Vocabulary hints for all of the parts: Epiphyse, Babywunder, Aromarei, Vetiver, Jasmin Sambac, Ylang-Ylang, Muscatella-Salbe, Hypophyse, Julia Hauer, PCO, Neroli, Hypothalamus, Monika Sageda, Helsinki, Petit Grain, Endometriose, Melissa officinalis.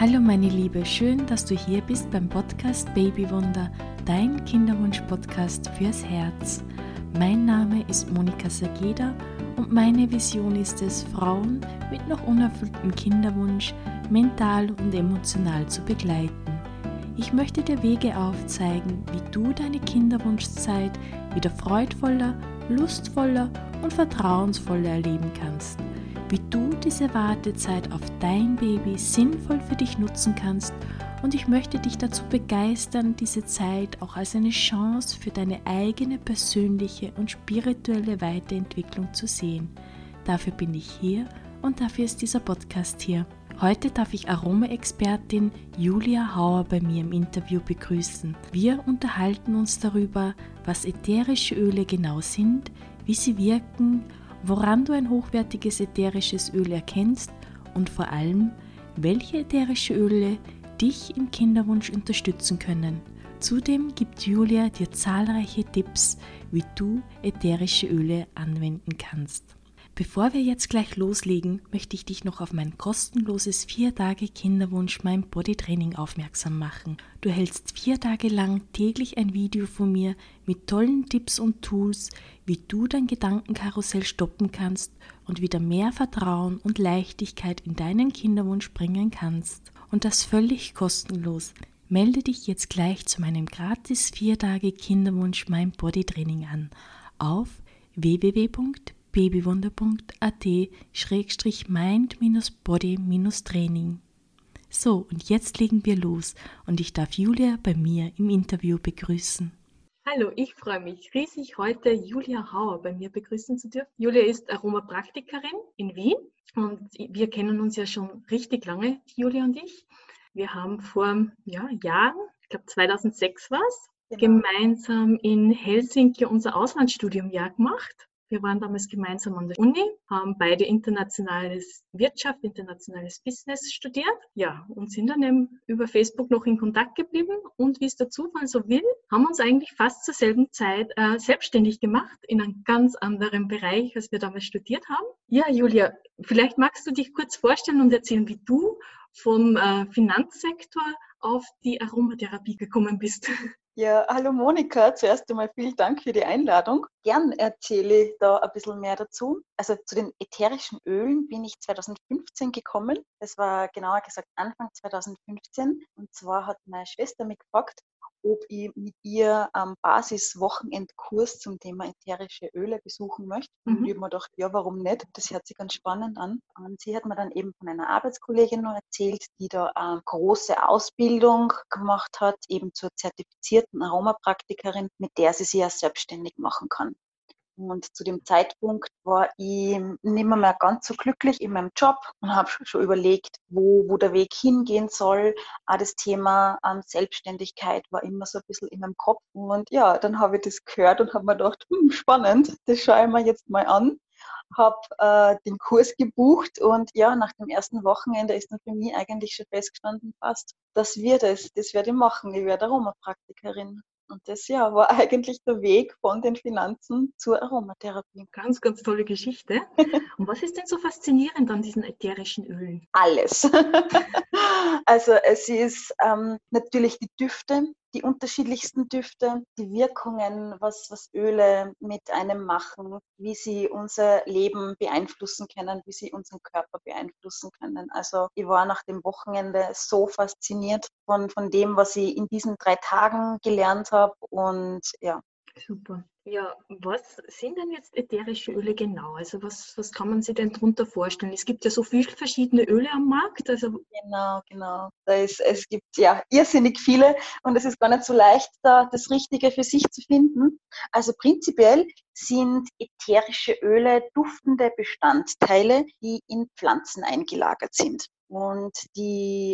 Hallo meine Liebe, schön, dass du hier bist beim Podcast Babywunder, dein Kinderwunsch-Podcast fürs Herz. Mein Name ist Monika Sageda und meine Vision ist es, Frauen mit noch unerfülltem Kinderwunsch mental und emotional zu begleiten. Ich möchte dir Wege aufzeigen, wie du deine Kinderwunschzeit wieder freudvoller, lustvoller und vertrauensvoller erleben kannst. Wie du diese Wartezeit auf dein Baby sinnvoll für dich nutzen kannst, und ich möchte dich dazu begeistern, diese Zeit auch als eine Chance für deine eigene persönliche und spirituelle Weiterentwicklung zu sehen. Dafür bin ich hier und dafür ist dieser Podcast hier. Heute darf ich Aroma-Expertin Julia Hauer bei mir im Interview begrüßen. Wir unterhalten uns darüber, was ätherische Öle genau sind, wie sie wirken, woran du ein hochwertiges ätherisches Öl erkennst und vor allem, welche ätherische Öle dich im Kinderwunsch unterstützen können. Zudem gibt Julia dir zahlreiche Tipps, wie du ätherische Öle anwenden kannst. Bevor wir jetzt gleich loslegen, möchte ich dich noch auf mein kostenloses 4 Tage Kinderwunsch mein Bodytraining aufmerksam machen. Du hältst 4 Tage lang täglich ein Video von mir mit tollen Tipps und Tools, wie du dein Gedankenkarussell stoppen kannst und wieder mehr Vertrauen und Leichtigkeit in deinen Kinderwunsch bringen kannst. Und das völlig kostenlos. Melde dich jetzt gleich zu meinem gratis 4 Tage Kinderwunsch mein Bodytraining an auf www.babywunder.at/mind-body-training. So, und jetzt legen wir los und ich darf Julia bei mir im Interview begrüßen. Hallo, ich freue mich riesig, heute Julia Hauer bei mir begrüßen zu dürfen. Julia ist Aromapraktikerin in Wien und wir kennen uns ja schon richtig lange, Julia und ich. Wir haben vor Jahren, ich glaube 2006 war es, gemeinsam in Helsinki unser Auslandsstudiumjahr gemacht. Wir waren damals gemeinsam an der Uni, haben beide internationales Wirtschaft, internationales Business studiert, und sind dann eben über Facebook noch in Kontakt geblieben. Und wie es der Zufall so will, haben uns eigentlich fast zur selben Zeit selbstständig gemacht in einem ganz anderen Bereich, als wir damals studiert haben. Ja, Julia, vielleicht magst du dich kurz vorstellen und erzählen, wie du vom Finanzsektor auf die Aromatherapie gekommen bist. Ja, hallo Monika, zuerst einmal vielen Dank für die Einladung. Gern erzähle ich da ein bisschen mehr dazu. Also zu den ätherischen Ölen bin ich 2015 gekommen. Das war genauer gesagt Anfang 2015. Und zwar hat meine Schwester mich gefragt, ob ich mit ihr am Basis-Wochenendkurs zum Thema ätherische Öle besuchen möchte. Und ich habe mir gedacht, ja, warum nicht? Das hört sich ganz spannend an. Und sie hat mir dann eben von einer Arbeitskollegin noch erzählt, die da eine große Ausbildung gemacht hat, eben zur zertifizierten Aromapraktikerin, mit der sie sich ja selbstständig machen kann. Und zu dem Zeitpunkt war ich nicht mehr ganz so glücklich in meinem Job und habe schon überlegt, wo der Weg hingehen soll. Auch das Thema Selbstständigkeit war immer so ein bisschen in meinem Kopf. Und ja, dann habe ich das gehört und habe mir gedacht, spannend, das schaue ich mir jetzt mal an. Habe den Kurs gebucht und ja, nach dem ersten Wochenende ist dann für mich eigentlich schon festgestanden, passt, das werde ich machen, ich werde Aromapraktikerin. Und das war eigentlich der Weg von den Finanzen zur Aromatherapie. Ganz, ganz tolle Geschichte. Und was ist denn so faszinierend an diesen ätherischen Ölen? Alles. Also es ist natürlich die Düfte, die unterschiedlichsten Düfte, die Wirkungen, was Öle mit einem machen, wie sie unser Leben beeinflussen können, wie sie unseren Körper beeinflussen können. Also ich war nach dem Wochenende so fasziniert von dem, was ich in diesen 3 Tagen gelernt habe und ja. Super. Ja, was sind denn jetzt ätherische Öle genau? Also was kann man sich denn darunter vorstellen? Es gibt ja so viele verschiedene Öle am Markt. Also genau. Es gibt ja irrsinnig viele und es ist gar nicht so leicht, da das Richtige für sich zu finden. Also prinzipiell sind ätherische Öle duftende Bestandteile, die in Pflanzen eingelagert sind. Und die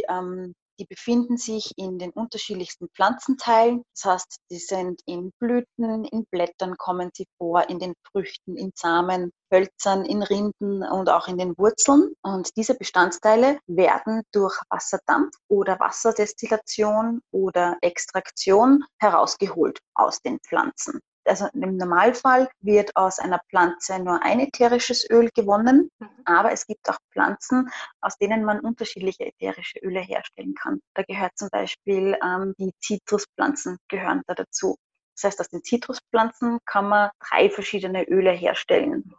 befinden sich in den unterschiedlichsten Pflanzenteilen. Das heißt, die sind in Blüten, in Blättern kommen sie vor, in den Früchten, in Samen, Hölzern, in Rinden und auch in den Wurzeln. Und diese Bestandteile werden durch Wasserdampf oder Wasserdestillation oder Extraktion herausgeholt aus den Pflanzen. also im Normalfall wird aus einer Pflanze nur ein ätherisches Öl gewonnen, aber es gibt auch Pflanzen, aus denen man unterschiedliche ätherische Öle herstellen kann. Da gehört zum Beispiel die Zitruspflanzen gehören da dazu. Das heißt, aus den Zitruspflanzen kann man 3 verschiedene Öle herstellen.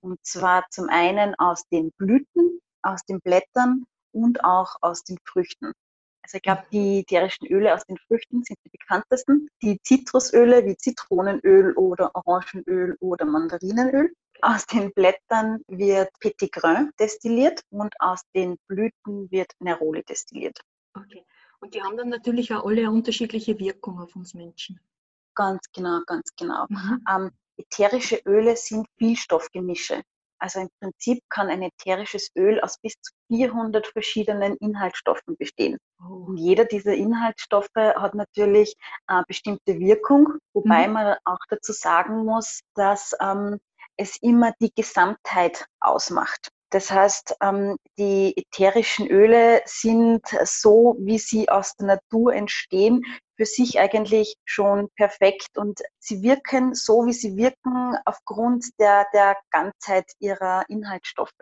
Und zwar zum einen aus den Blüten, aus den Blättern und auch aus den Früchten. Also ich glaube, die ätherischen Öle aus den Früchten sind die bekanntesten. Die Zitrusöle wie Zitronenöl oder Orangenöl oder Mandarinenöl. Aus den Blättern wird Petit Grain destilliert und aus den Blüten wird Neroli destilliert. Okay. Und die haben dann natürlich auch alle unterschiedliche Wirkung auf uns Menschen. Ganz genau, ganz genau. Mhm. Ätherische Öle sind Vielstoffgemische. Also im Prinzip kann ein ätherisches Öl aus bis zu 400 verschiedenen Inhaltsstoffen bestehen. Oh. Und jeder dieser Inhaltsstoffe hat natürlich eine bestimmte Wirkung, wobei man auch dazu sagen muss, dass es immer die Gesamtheit ausmacht. Das heißt, die ätherischen Öle sind so, wie sie aus der Natur entstehen, für sich eigentlich schon perfekt und sie wirken so, wie sie wirken, aufgrund der Ganzheit ihrer Inhaltsstoffe.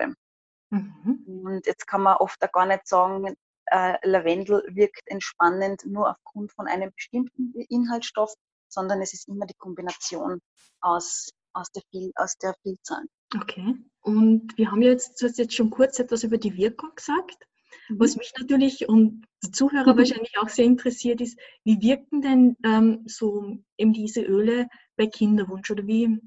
Mhm. Und jetzt kann man oft auch gar nicht sagen, Lavendel wirkt entspannend nur aufgrund von einem bestimmten Inhaltsstoff, sondern es ist immer die Kombination aus der Vielzahl. Okay. Und wir haben jetzt schon kurz etwas über die Wirkung gesagt. Was mich natürlich und die Zuhörer wahrscheinlich auch sehr interessiert ist, wie wirken denn so eben diese Öle bei Kinderwunsch? Oder wie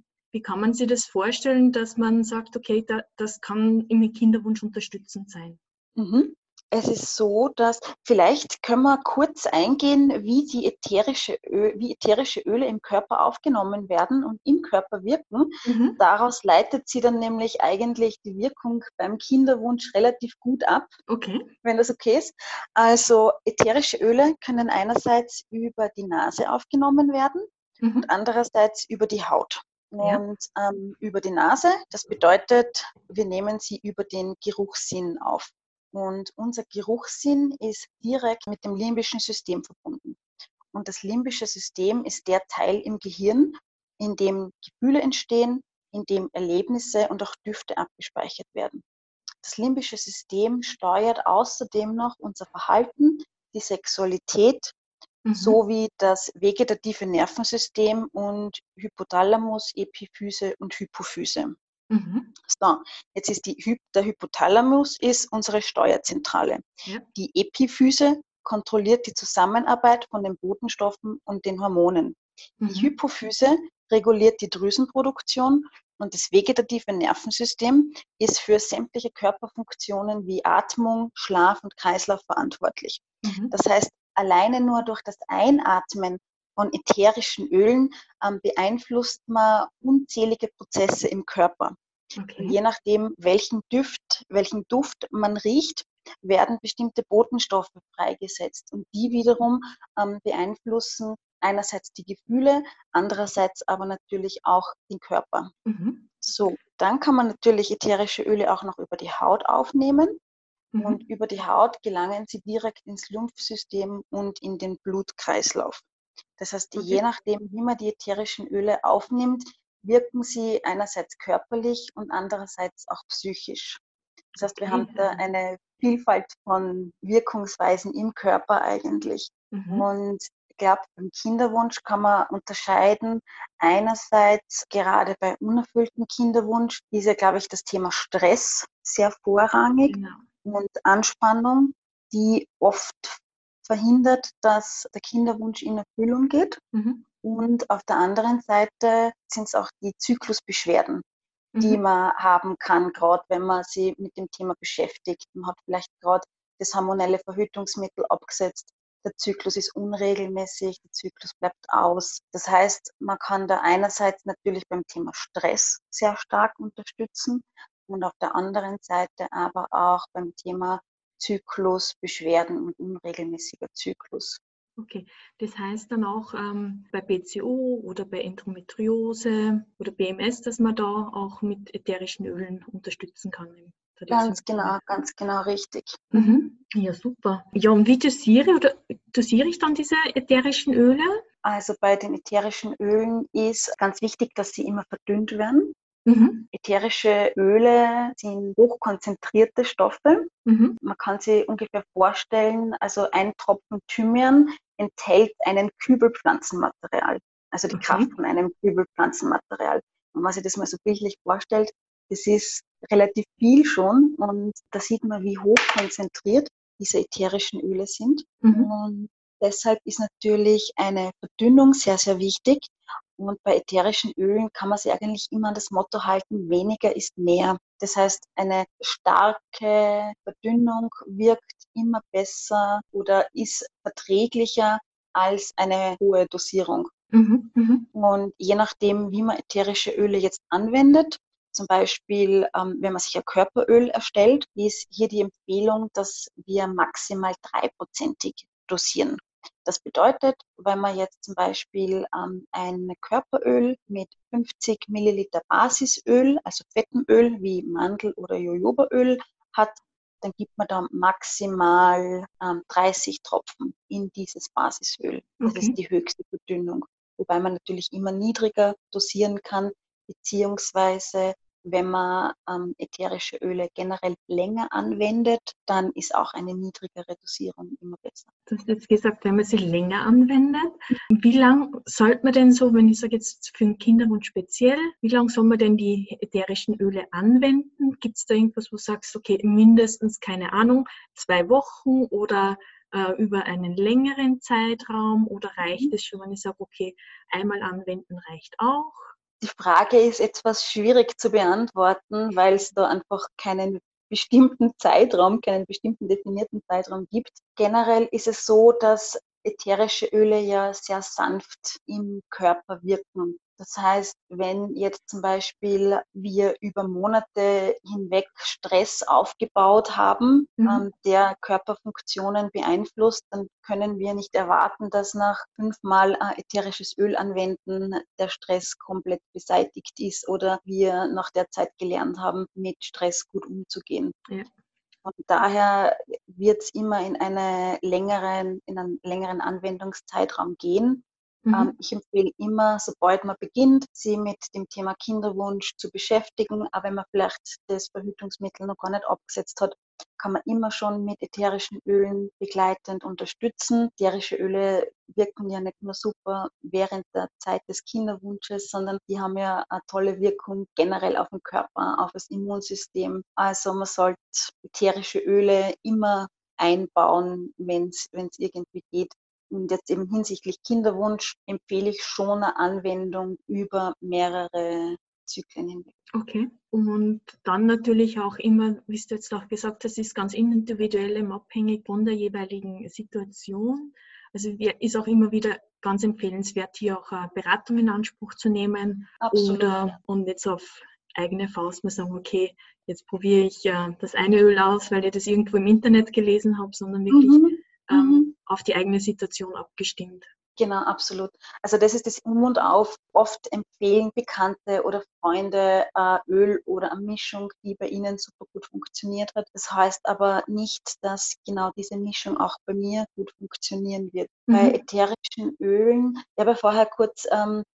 kann man sich das vorstellen, dass man sagt, okay, das kann im Kinderwunsch unterstützend sein? Mhm. Es ist so, dass vielleicht können wir kurz eingehen, wie ätherische Öle im Körper aufgenommen werden und im Körper wirken. Mhm. Daraus leitet sie dann nämlich eigentlich die Wirkung beim Kinderwunsch relativ gut ab, wenn das okay ist. Also ätherische Öle können einerseits über die Nase aufgenommen werden und andererseits über die Haut. Und über die Nase, das bedeutet, wir nehmen sie über den Geruchssinn auf. Und unser Geruchssinn ist direkt mit dem limbischen System verbunden. Und das limbische System ist der Teil im Gehirn, in dem Gefühle entstehen, in dem Erlebnisse und auch Düfte abgespeichert werden. Das limbische System steuert außerdem noch unser Verhalten, die Sexualität, sowie das vegetative Nervensystem und Hypothalamus, Epiphyse und Hypophyse. So, jetzt ist der Hypothalamus ist unsere Steuerzentrale. Ja. Die Epiphyse kontrolliert die Zusammenarbeit von den Botenstoffen und den Hormonen. Die Hypophyse reguliert die Drüsenproduktion und das vegetative Nervensystem ist für sämtliche Körperfunktionen wie Atmung, Schlaf und Kreislauf verantwortlich. Das heißt, alleine nur durch das Einatmen von ätherischen Ölen beeinflusst man unzählige Prozesse im Körper. Okay. Je nachdem, welchen Duft man riecht, werden bestimmte Botenstoffe freigesetzt. Und die wiederum beeinflussen einerseits die Gefühle, andererseits aber natürlich auch den Körper. So, dann kann man natürlich ätherische Öle auch noch über die Haut aufnehmen. Und über die Haut gelangen sie direkt ins Lymphsystem und in den Blutkreislauf. Das heißt, je nachdem, wie man die ätherischen Öle aufnimmt, wirken sie einerseits körperlich und andererseits auch psychisch. Das heißt, wir haben da eine Vielfalt von Wirkungsweisen im Körper eigentlich. Und ich glaube, beim Kinderwunsch kann man unterscheiden, einerseits gerade bei unerfülltem Kinderwunsch ist ja, glaube ich, das Thema Stress sehr vorrangig und Anspannung, die oft verhindert, dass der Kinderwunsch in Erfüllung geht. Und auf der anderen Seite sind es auch die Zyklusbeschwerden, die man haben kann, gerade wenn man sich mit dem Thema beschäftigt. Man hat vielleicht gerade das hormonelle Verhütungsmittel abgesetzt, der Zyklus ist unregelmäßig, der Zyklus bleibt aus. Das heißt, man kann da einerseits natürlich beim Thema Stress sehr stark unterstützen und auf der anderen Seite aber auch beim Thema Zyklusbeschwerden und unregelmäßiger Zyklus. Okay, das heißt dann auch bei PCO oder bei Endometriose oder PMS, dass man da auch mit ätherischen Ölen unterstützen kann. Ganz genau richtig. Ja, super. Ja, und wie dosiere ich dann diese ätherischen Öle? Also bei den ätherischen Ölen ist ganz wichtig, dass sie immer verdünnt werden. Mhm. Ätherische Öle sind hochkonzentrierte Stoffe. Mhm. Man kann sich ungefähr vorstellen, also ein Tropfen Thymian enthält einen Kübel Pflanzenmaterial, also die Kraft von einem Kübel Pflanzenmaterial. Wenn man sich das mal so bildlich vorstellt, das ist relativ viel schon und da sieht man, wie hochkonzentriert diese ätherischen Öle sind. Mhm. Und deshalb ist natürlich eine Verdünnung sehr, sehr wichtig. Und bei ätherischen Ölen kann man sich eigentlich immer an das Motto halten, weniger ist mehr. Das heißt, eine starke Verdünnung wirkt immer besser oder ist verträglicher als eine hohe Dosierung. Mhm, und je nachdem, wie man ätherische Öle jetzt anwendet, zum Beispiel, wenn man sich ein Körperöl erstellt, ist hier die Empfehlung, dass wir maximal 3%ig dosieren. Das bedeutet, wenn man jetzt zum Beispiel ein Körperöl mit 50 Milliliter Basisöl, also Fettenöl wie Mandel- oder Jojobaöl hat, dann gibt man da maximal 30 Tropfen in dieses Basisöl. Das ist die höchste Verdünnung. Wobei man natürlich immer niedriger dosieren kann, beziehungsweise wenn man ätherische Öle generell länger anwendet, dann ist auch eine niedrigere Dosierung immer besser. Du hast jetzt gesagt, wenn man sie länger anwendet, wie lang sollte man denn so, wenn ich sage jetzt für den Kinderwunsch speziell, wie lang soll man denn die ätherischen Öle anwenden? Gibt es da irgendwas, wo du sagst, okay, mindestens, keine Ahnung, 2 Wochen oder über einen längeren Zeitraum oder reicht es schon, wenn ich sage, okay, einmal anwenden reicht auch? Die Frage ist etwas schwierig zu beantworten, weil es da einfach keinen bestimmten Zeitraum, keinen bestimmten definierten Zeitraum gibt. Generell ist es so, dass ätherische Öle ja sehr sanft im Körper wirken. Das heißt, wenn jetzt zum Beispiel wir über Monate hinweg Stress aufgebaut haben, der Körperfunktionen beeinflusst, dann können wir nicht erwarten, dass nach 5-mal ätherisches Öl anwenden der Stress komplett beseitigt ist oder wir nach der Zeit gelernt haben, mit Stress gut umzugehen. Ja. Von daher wird es immer in einen längeren Anwendungszeitraum gehen. Mhm. Ich empfehle immer, sobald man beginnt, sich mit dem Thema Kinderwunsch zu beschäftigen, aber wenn man vielleicht das Verhütungsmittel noch gar nicht abgesetzt hat, kann man immer schon mit ätherischen Ölen begleitend unterstützen. Ätherische Öle wirken ja nicht nur super während der Zeit des Kinderwunsches, sondern die haben ja eine tolle Wirkung generell auf den Körper, auf das Immunsystem. Also man sollte ätherische Öle immer einbauen, wenn es irgendwie geht. Und jetzt eben hinsichtlich Kinderwunsch empfehle ich schon eine Anwendung über mehrere Zyklen hinweg. Okay. Und dann natürlich auch immer, wie du jetzt auch gesagt hast, ist ganz individuell abhängig von der jeweiligen Situation. Also ist auch immer wieder ganz empfehlenswert, hier auch eine Beratung in Anspruch zu nehmen. Absolut. Oder und jetzt auf eigene Faust mal sagen, okay, jetzt probiere ich das eine Öl aus, weil ich das irgendwo im Internet gelesen habe, sondern wirklich auf die eigene Situation abgestimmt. Genau, absolut. Also das ist das Um und Auf. Oft empfehlen Bekannte oder Freunde Öl oder eine Mischung, die bei ihnen super gut funktioniert hat. Das heißt aber nicht, dass genau diese Mischung auch bei mir gut funktionieren wird. Mhm. Bei ätherischen Ölen, ich habe vorher kurz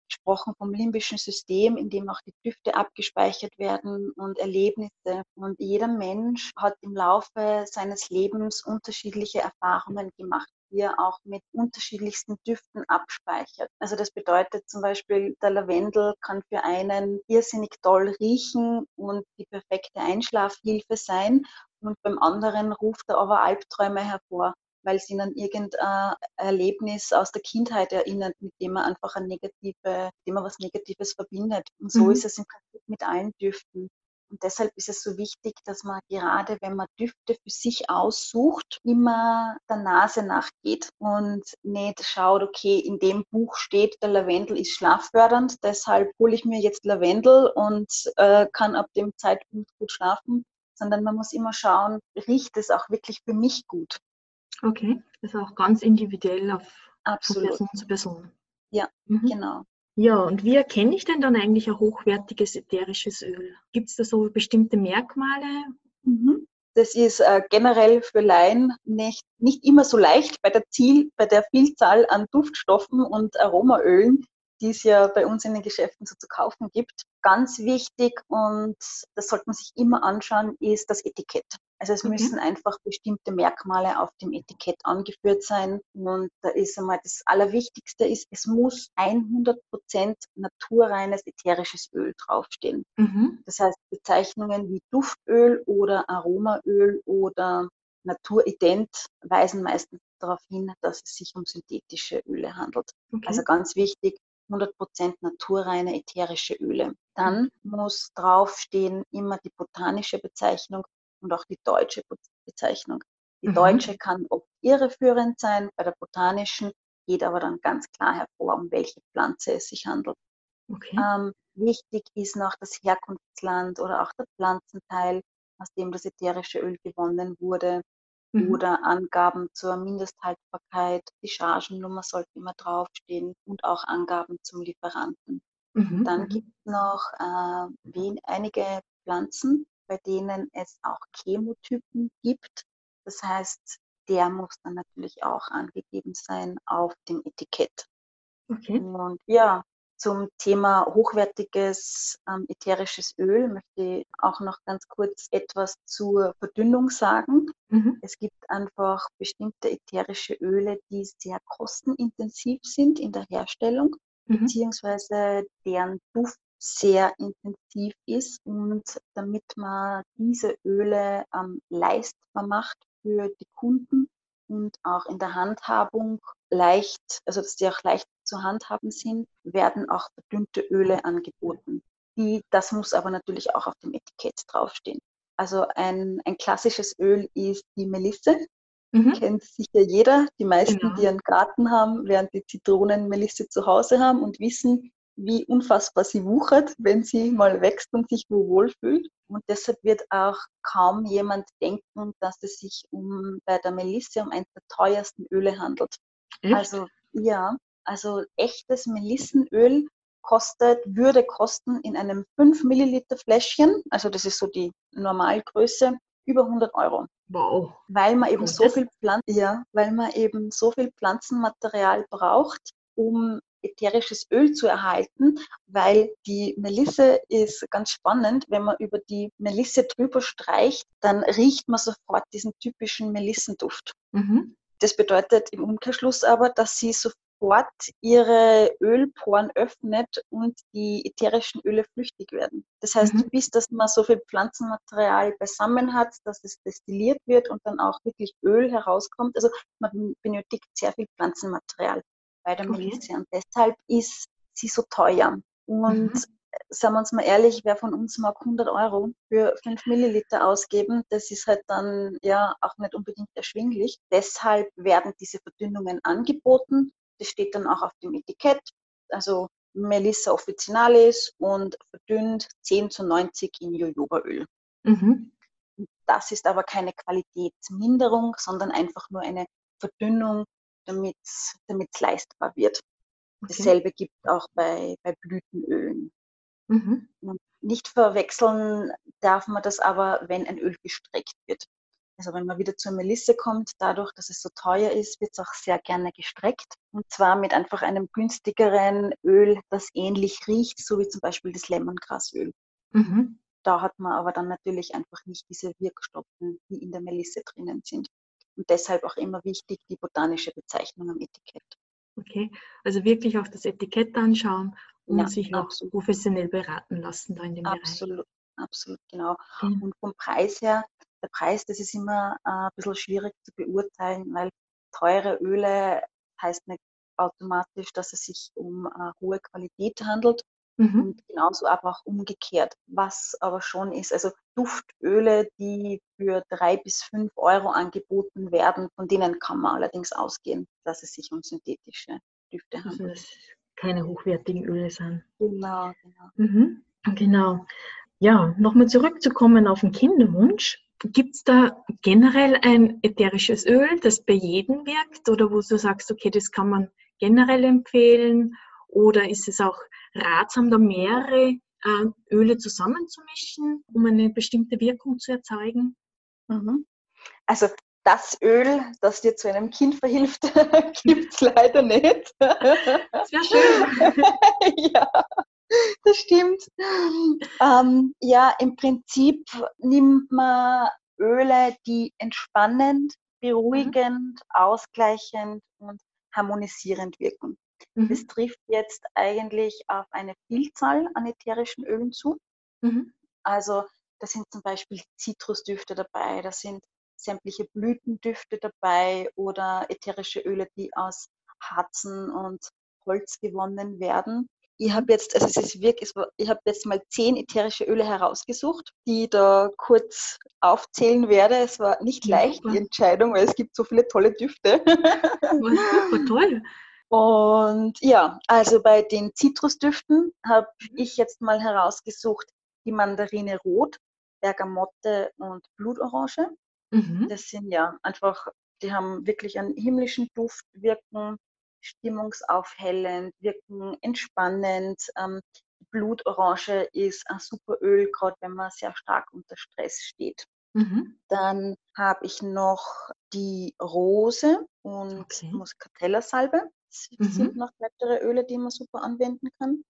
gesprochen vom limbischen System, in dem auch die Düfte abgespeichert werden und Erlebnisse. Und jeder Mensch hat im Laufe seines Lebens unterschiedliche Erfahrungen gemacht, die er auch mit unterschiedlichsten Düften abspeichert. Also das bedeutet zum Beispiel, der Lavendel kann für einen irrsinnig toll riechen und die perfekte Einschlafhilfe sein. Und beim anderen ruft er aber Albträume hervor, weil es ihn an irgendein Erlebnis aus der Kindheit erinnert, mit dem man einfach was Negatives verbindet. Und so ist es im Prinzip mit allen Düften. Und deshalb ist es so wichtig, dass man gerade, wenn man Düfte für sich aussucht, immer der Nase nachgeht und nicht schaut, okay, in dem Buch steht, der Lavendel ist schlaffördernd, deshalb hole ich mir jetzt Lavendel und kann ab dem Zeitpunkt gut schlafen, sondern man muss immer schauen, riecht es auch wirklich für mich gut? Okay, das ist auch ganz individuell von Person zu Person. Ja, genau. Ja, und wie erkenne ich denn dann eigentlich ein hochwertiges ätherisches Öl? Gibt es da so bestimmte Merkmale? Das ist generell für Laien nicht immer so leicht bei der Vielzahl an Duftstoffen und Aromaölen, die es ja bei uns in den Geschäften so zu kaufen gibt. Ganz wichtig, und das sollte man sich immer anschauen, ist das Etikett. Also es müssen einfach bestimmte Merkmale auf dem Etikett angeführt sein. Und da ist einmal das Allerwichtigste ist, es muss 100% naturreines ätherisches Öl draufstehen. Das heißt, Bezeichnungen wie Duftöl oder Aromaöl oder Naturident weisen meistens darauf hin, dass es sich um synthetische Öle handelt. Also ganz wichtig, 100% naturreine ätherische Öle. Dann muss draufstehen immer die botanische Bezeichnung und auch die deutsche Bezeichnung. Die deutsche kann oft irreführend sein, bei der botanischen geht aber dann ganz klar hervor, um welche Pflanze es sich handelt. Wichtig ist noch das Herkunftsland oder auch der Pflanzenteil, aus dem das ätherische Öl gewonnen wurde, oder Angaben zur Mindesthaltbarkeit, die Chargennummer sollte immer draufstehen und auch Angaben zum Lieferanten. Dann gibt es noch einige Pflanzen, bei denen es auch Chemotypen gibt. Das heißt, der muss dann natürlich auch angegeben sein auf dem Etikett. Und ja, zum Thema hochwertiges ätherisches Öl möchte ich auch noch ganz kurz etwas zur Verdünnung sagen. Es gibt einfach bestimmte ätherische Öle, die sehr kostenintensiv sind in der Herstellung, beziehungsweise deren Duft sehr intensiv ist, und damit man diese Öle leistbar macht für die Kunden und auch in der Handhabung leicht, also dass sie auch leicht zu handhaben sind, werden auch verdünnte Öle angeboten. Das muss aber natürlich auch auf dem Etikett draufstehen. Also ein klassisches Öl ist die Melisse. Kennt sicher jeder. Die meisten, die einen Garten haben, werden die Zitronenmelisse zu Hause haben und wissen, wie unfassbar sie wuchert, wenn sie mal wächst und sich wohlfühlt. Und deshalb wird auch kaum jemand denken, dass es sich bei der Melisse um eines der teuersten Öle handelt. Also echtes Melissenöl würde kosten in einem 5 ml Fläschchen, also das ist so die Normalgröße, über 100 Euro. Wow. Weil man eben so viel Pflanzenmaterial braucht, um ätherisches Öl zu erhalten, weil die Melisse ist ganz spannend. Wenn man über die Melisse drüber streicht, dann riecht man sofort diesen typischen Melissenduft. Das bedeutet im Umkehrschluss aber, dass sie sofort ihre Ölporen öffnet und die ätherischen Öle flüchtig werden. Das heißt, bis dass man so viel Pflanzenmaterial beisammen hat, dass es destilliert wird und dann auch wirklich Öl herauskommt. Also man benötigt sehr viel Pflanzenmaterial bei der Melisse. Und deshalb ist sie so teuer. Und sagen wir uns mal ehrlich, wer von uns mag 100 Euro für 5 ml ausgeben, das ist halt dann ja auch nicht unbedingt erschwinglich. Deshalb werden diese Verdünnungen angeboten. Das steht dann auch auf dem Etikett. Also Melissa officinalis und verdünnt 10:90 in Jojobaöl. Das ist aber keine Qualitätsminderung, sondern einfach nur eine Verdünnung, damit es leistbar wird. Dasselbe gibt es auch bei Blütenölen. Nicht verwechseln darf man das aber, wenn ein Öl gestreckt wird. Also wenn man wieder zur Melisse kommt, dadurch, dass es so teuer ist, wird es auch sehr gerne gestreckt. Und zwar mit einfach einem günstigeren Öl, das ähnlich riecht, so wie zum Beispiel das Lemongrasöl. Da hat man aber dann natürlich einfach nicht diese Wirkstoffe, die in der Melisse drinnen sind. Und deshalb auch immer wichtig, die botanische Bezeichnung am Etikett. Also wirklich auf das Etikett anschauen und sich auch professionell beraten lassen da in dem Bereich. Absolut, genau. Und vom Preis her, der Preis, das ist immer ein bisschen schwierig zu beurteilen, weil teure Öle heißt nicht automatisch, dass es sich um hohe Qualität handelt. Und genauso aber auch umgekehrt. Was aber schon ist, also Duftöle, die für 3 bis 5 Euro angeboten werden, von denen kann man allerdings ausgehen, dass es sich um synthetische Düfte handelt. Also dass keine hochwertigen Öle sind. Genau. Genau. Ja, nochmal zurückzukommen auf den Kinderwunsch. Gibt es da generell ein ätherisches Öl, das bei jedem wirkt? Oder wo du sagst, okay, das kann man generell empfehlen? Oder ist es auch ratsam, da mehrere Öle zusammenzumischen, um eine bestimmte Wirkung zu erzeugen? Mhm. Also das Öl, das dir zu einem Kind verhilft, gibt es leider nicht. Sehr schön. Ja, das stimmt. Ja, im Prinzip nimmt man Öle, die entspannend, beruhigend, ausgleichend und harmonisierend wirken. Mhm. Das trifft jetzt eigentlich auf eine Vielzahl an ätherischen Ölen zu. Mhm. Also da sind zum Beispiel Zitrusdüfte dabei, da sind sämtliche Blütendüfte dabei oder ätherische Öle, die aus Harzen und Holz gewonnen werden. Ich habe jetzt, also ich habe jetzt mal 10 ätherische Öle herausgesucht, die ich da kurz aufzählen werde. Es war nicht leicht, die Entscheidung, weil es gibt so viele tolle Düfte. Super toll. Und ja, also bei den Zitrusdüften habe ich jetzt mal herausgesucht die Mandarine Rot, Bergamotte und Blutorange. Mhm. Das sind ja einfach, die haben wirklich einen himmlischen Duft, wirken stimmungsaufhellend, wirken entspannend. Blutorange ist ein super Öl, gerade wenn man sehr stark unter Stress steht. Mhm. Dann habe ich noch die Rose und Muscatella-Salbe. Das sind noch weitere Öle, die man super anwenden kann.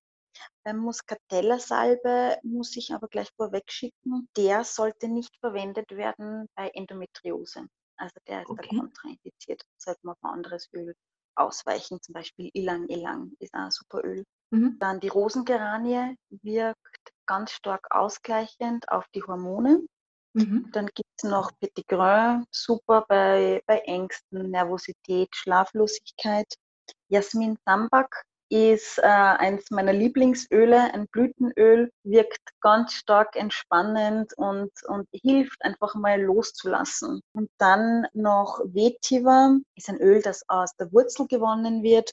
Beim Muscatella-Salbe muss ich aber gleich vorweg schicken, der sollte nicht verwendet werden bei Endometriose. Also der ist da kontraindiziert. Sollte man auf ein anderes Öl ausweichen, zum Beispiel Ylang-Ylang ist auch ein super Öl. Mhm. Dann die Rosengeranie wirkt ganz stark ausgleichend auf die Hormone. Mhm. Dann gibt es noch Petit Grain, super bei Ängsten, Nervosität, Schlaflosigkeit. Jasmin Sambac ist eins meiner Lieblingsöle, ein Blütenöl, wirkt ganz stark entspannend und hilft einfach mal loszulassen. Und dann noch Vetiver, ist ein Öl, das aus der Wurzel gewonnen wird,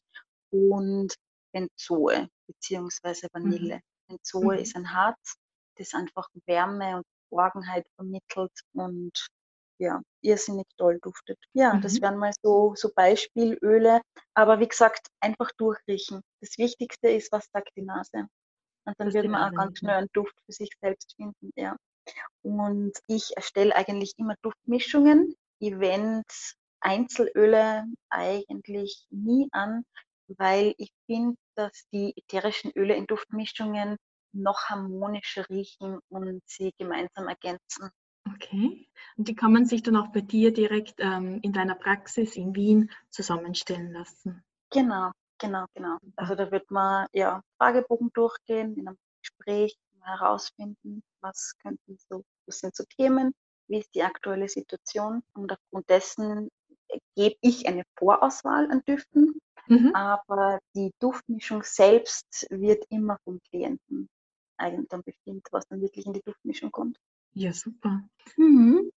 und Benzoe bzw. Vanille. Benzoe ist ein Harz, das einfach Wärme und Geborgenheit vermittelt und ja, irrsinnig toll duftet. Ja, das wären mal so Beispielöle. Aber wie gesagt, einfach durchriechen. Das Wichtigste ist, was sagt die Nase. Und dann wird man auch ganz schnell einen Duft für sich selbst finden. Ja. Und ich erstelle eigentlich immer Duftmischungen, Events, Einzelöle eigentlich nie an, weil ich finde, dass die ätherischen Öle in Duftmischungen noch harmonischer riechen und sie gemeinsam ergänzen. Okay. Und die kann man sich dann auch bei dir direkt in deiner Praxis in Wien zusammenstellen lassen. Genau. Also da wird man ja Fragebogen durchgehen, in einem Gespräch herausfinden, was sind so Themen, wie ist die aktuelle Situation, und aufgrund dessen gebe ich eine Vorauswahl an Düften, aber die Duftmischung selbst wird immer vom Klienten eigentlich dann bestimmt, was dann wirklich in die Duftmischung kommt. Ja, super.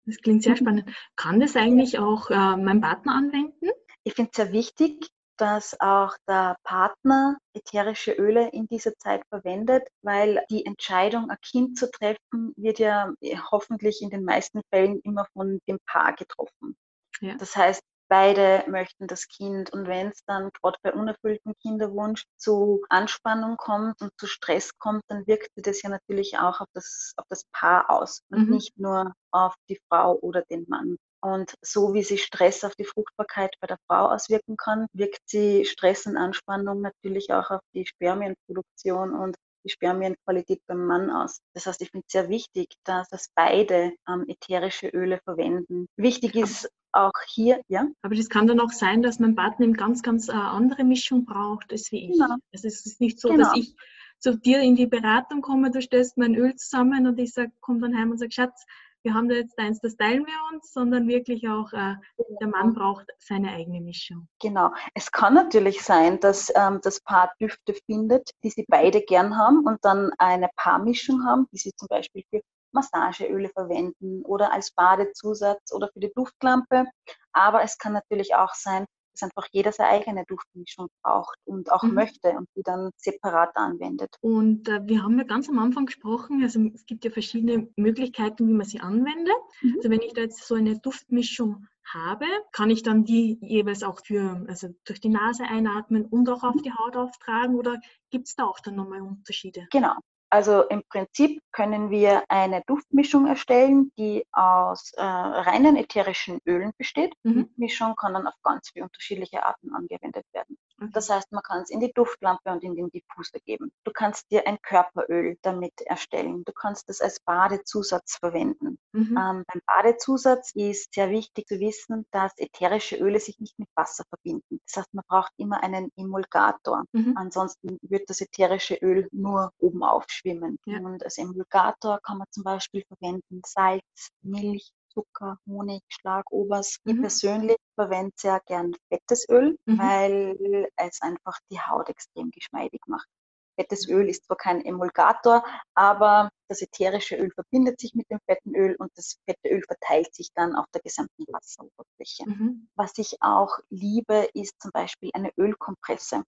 Das klingt sehr spannend. Kann das eigentlich auch mein Partner anwenden? Ich finde es sehr wichtig, dass auch der Partner ätherische Öle in dieser Zeit verwendet, weil die Entscheidung, ein Kind zu treffen, wird ja hoffentlich in den meisten Fällen immer von dem Paar getroffen. Ja. Das heißt, beide möchten das Kind, und wenn es dann gerade bei unerfülltem Kinderwunsch zu Anspannung kommt und zu Stress kommt, dann wirkt das ja natürlich auch auf das Paar aus und nicht nur auf die Frau oder den Mann. Und so wie sich Stress auf die Fruchtbarkeit bei der Frau auswirken kann, wirkt sie Stress und Anspannung natürlich auch auf die Spermienproduktion und die Spermienqualität beim Mann aus. Das heißt, ich finde es sehr wichtig, dass beide ätherische Öle verwenden. Wichtig ist auch hier, ja. Aber das kann dann auch sein, dass mein Partner eine ganz, ganz andere Mischung braucht, als wie ich. Genau. Also es ist nicht so, dass ich zu dir in die Beratung komme, du stellst mein Öl zusammen und ich komme dann heim und sage, Schatz, wir haben da jetzt eins, das teilen wir uns, sondern wirklich auch der Mann braucht seine eigene Mischung. Genau. Es kann natürlich sein, dass das Paar Düfte findet, die sie beide gern haben, und dann eine Paarmischung haben, die sie zum Beispiel für Massageöle verwenden oder als Badezusatz oder für die Duftlampe. Aber es kann natürlich auch sein, dass einfach jeder seine eigene Duftmischung braucht und auch möchte und die dann separat anwendet. Und wir haben ja ganz am Anfang gesprochen, also es gibt ja verschiedene Möglichkeiten, wie man sie anwendet. Also wenn ich da jetzt so eine Duftmischung habe, kann ich dann die jeweils auch durch die Nase einatmen und auch auf die Haut auftragen, oder gibt es da auch dann nochmal Unterschiede? Genau. Also im Prinzip können wir eine Duftmischung erstellen, die aus reinen ätherischen Ölen besteht. Mhm. Die Mischung kann dann auf ganz viele unterschiedliche Arten angewendet werden. Mhm. Das heißt, man kann es in die Duftlampe und in den Diffuser geben. Du kannst dir ein Körperöl damit erstellen. Du kannst es als Badezusatz verwenden. Mhm. Beim Badezusatz ist sehr wichtig zu wissen, dass ätherische Öle sich nicht mit Wasser verbinden. Das heißt, man braucht immer einen Emulgator. Mhm. Ansonsten wird das ätherische Öl nur oben aufschwimmen. Ja. Und als Emulgator kann man zum Beispiel verwenden Salz, Milch, Zucker, Honig, Schlagobers. Mhm. Ich persönlich verwende sehr gern fettes Öl, weil es einfach die Haut extrem geschmeidig macht. Fettes Öl ist zwar kein Emulgator, aber das ätherische Öl verbindet sich mit dem fetten Öl und das fette Öl verteilt sich dann auf der gesamten Wasseroberfläche. Mhm. Was ich auch liebe, ist zum Beispiel eine Ölkompresse.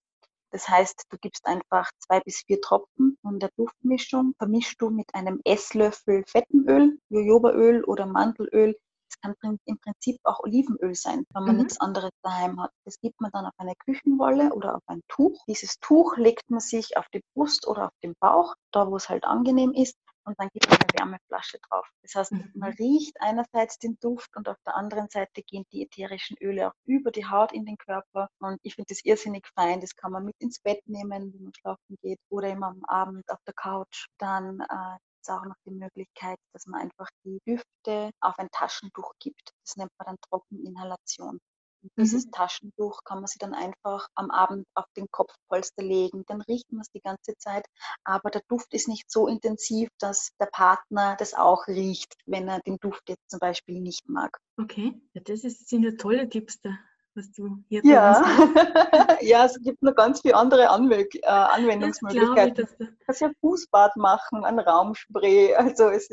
Das heißt, du gibst einfach 2 bis 4 Tropfen von der Duftmischung, vermischst du mit einem Esslöffel fettem Öl, Jojobaöl oder Mandelöl. Es kann im Prinzip auch Olivenöl sein, wenn man nichts anderes daheim hat. Das gibt man dann auf eine Küchenrolle oder auf ein Tuch. Dieses Tuch legt man sich auf die Brust oder auf den Bauch, da wo es halt angenehm ist. Und dann gibt es eine Wärmeflasche drauf. Das heißt, man riecht einerseits den Duft und auf der anderen Seite gehen die ätherischen Öle auch über die Haut in den Körper. Und ich finde das irrsinnig fein. Das kann man mit ins Bett nehmen, wenn man schlafen geht oder immer am Abend auf der Couch. Dann gibt es auch noch die Möglichkeit, dass man einfach die Düfte auf ein Taschentuch gibt. Das nennt man dann Trockeninhalation. Und dieses Taschentuch kann man sich dann einfach am Abend auf den Kopfpolster legen, dann riecht man es die ganze Zeit, aber der Duft ist nicht so intensiv, dass der Partner das auch riecht, wenn er den Duft jetzt zum Beispiel nicht mag. Okay, ja, sind ja tolle Tipps da, was du hier hast. Ja, es gibt noch ganz viele andere Anwendungsmöglichkeiten. Du kannst ja Fußbad machen, ein Raumspray, also es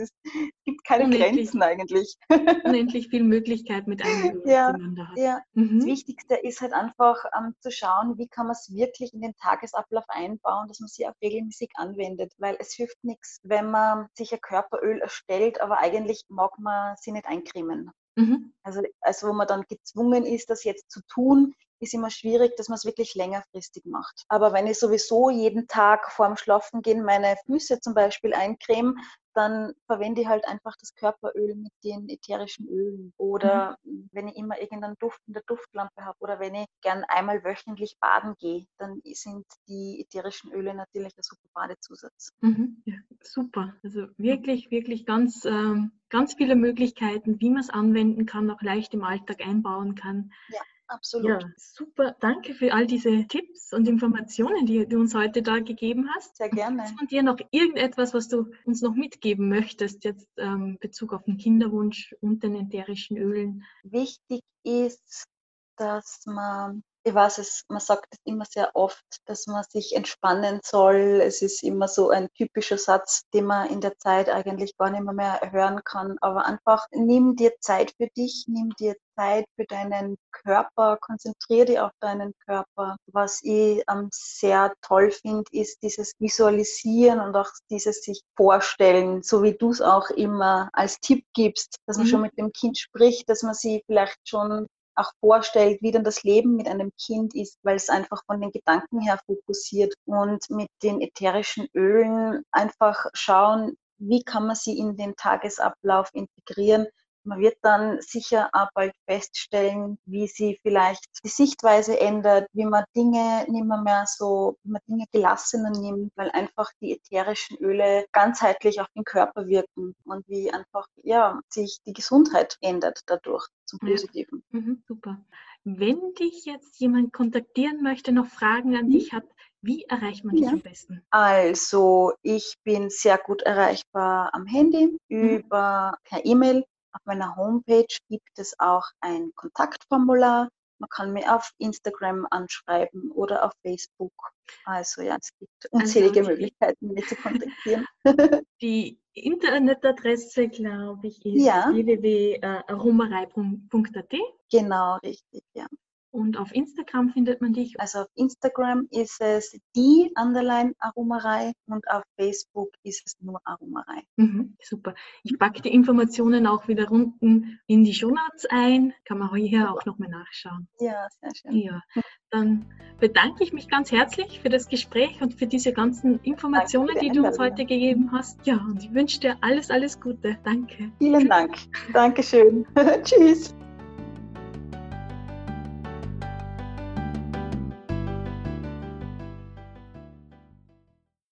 gibt keine Grenzen eigentlich. Unendlich viel Möglichkeit mit einem, die man da hat. Ja. Mhm. Das Wichtigste ist halt einfach zu schauen, wie kann man es wirklich in den Tagesablauf einbauen, dass man sie auch regelmäßig anwendet, weil es hilft nichts, wenn man sich ein Körperöl erstellt, aber eigentlich mag man sie nicht eincremen. Also wo man dann gezwungen ist, das jetzt zu tun, ist immer schwierig, dass man es wirklich längerfristig macht. Aber wenn ich sowieso jeden Tag vorm Schlafengehen meine Füße zum Beispiel eincreme, dann verwende ich halt einfach das Körperöl mit den ätherischen Ölen. Oder wenn ich immer irgendeinen Duft in der Duftlampe habe oder wenn ich gern einmal wöchentlich baden gehe, dann sind die ätherischen Öle natürlich ein super Badezusatz. Mhm. Ja, super. Also wirklich, wirklich ganz viele Möglichkeiten, wie man es anwenden kann, auch leicht im Alltag einbauen kann. Ja. Absolut. Ja, super, danke für all diese Tipps und Informationen, die du uns heute da gegeben hast. Sehr gerne. Ist von dir noch irgendetwas, was du uns noch mitgeben möchtest, jetzt in Bezug auf den Kinderwunsch und den ätherischen Ölen? Wichtig ist, dass man, man sagt immer sehr oft, dass man sich entspannen soll. Es ist immer so ein typischer Satz, den man in der Zeit eigentlich gar nicht mehr hören kann. Aber einfach, nimm dir Zeit für dich, nimm dir Zeit für deinen Körper, konzentriere dich auf deinen Körper. Was ich sehr toll finde, ist dieses Visualisieren und auch dieses sich vorstellen, so wie du es auch immer als Tipp gibst, dass man schon mit dem Kind spricht, dass man sie vielleicht schon auch vorstellt, wie dann das Leben mit einem Kind ist, weil es einfach von den Gedanken her fokussiert und mit den ätherischen Ölen einfach schauen, wie kann man sie in den Tagesablauf integrieren. Man wird dann sicher auch bald feststellen, wie sie vielleicht die Sichtweise ändert, wie man Dinge nicht mehr so, wie man Dinge gelassener nimmt, weil einfach die ätherischen Öle ganzheitlich auf den Körper wirken und wie einfach sich die Gesundheit ändert dadurch zum Positiven. Mhm, super. Wenn dich jetzt jemand kontaktieren möchte, noch Fragen an dich hat, wie erreicht man dich am besten? Also, ich bin sehr gut erreichbar am Handy, per E-Mail. Auf meiner Homepage gibt es auch ein Kontaktformular. Man kann mir auf Instagram anschreiben oder auf Facebook. Also ja, es gibt unzählige Möglichkeiten, mich zu kontaktieren. Die Internetadresse, glaube ich, ist www.aromarei.at. Genau, richtig, ja. Und auf Instagram findet man dich? Also auf Instagram ist es die_Aromarei und auf Facebook ist es nur Aromarei. Mhm, super. Ich packe die Informationen auch wieder unten in die Shownotes ein. Kann man hier auch nochmal nachschauen. Ja, sehr schön. Ja. Dann bedanke ich mich ganz herzlich für das Gespräch und für diese ganzen Informationen, die du uns heute gegeben hast. Ja, und ich wünsche dir alles, alles Gute. Danke. Vielen Dank. Dankeschön. Tschüss.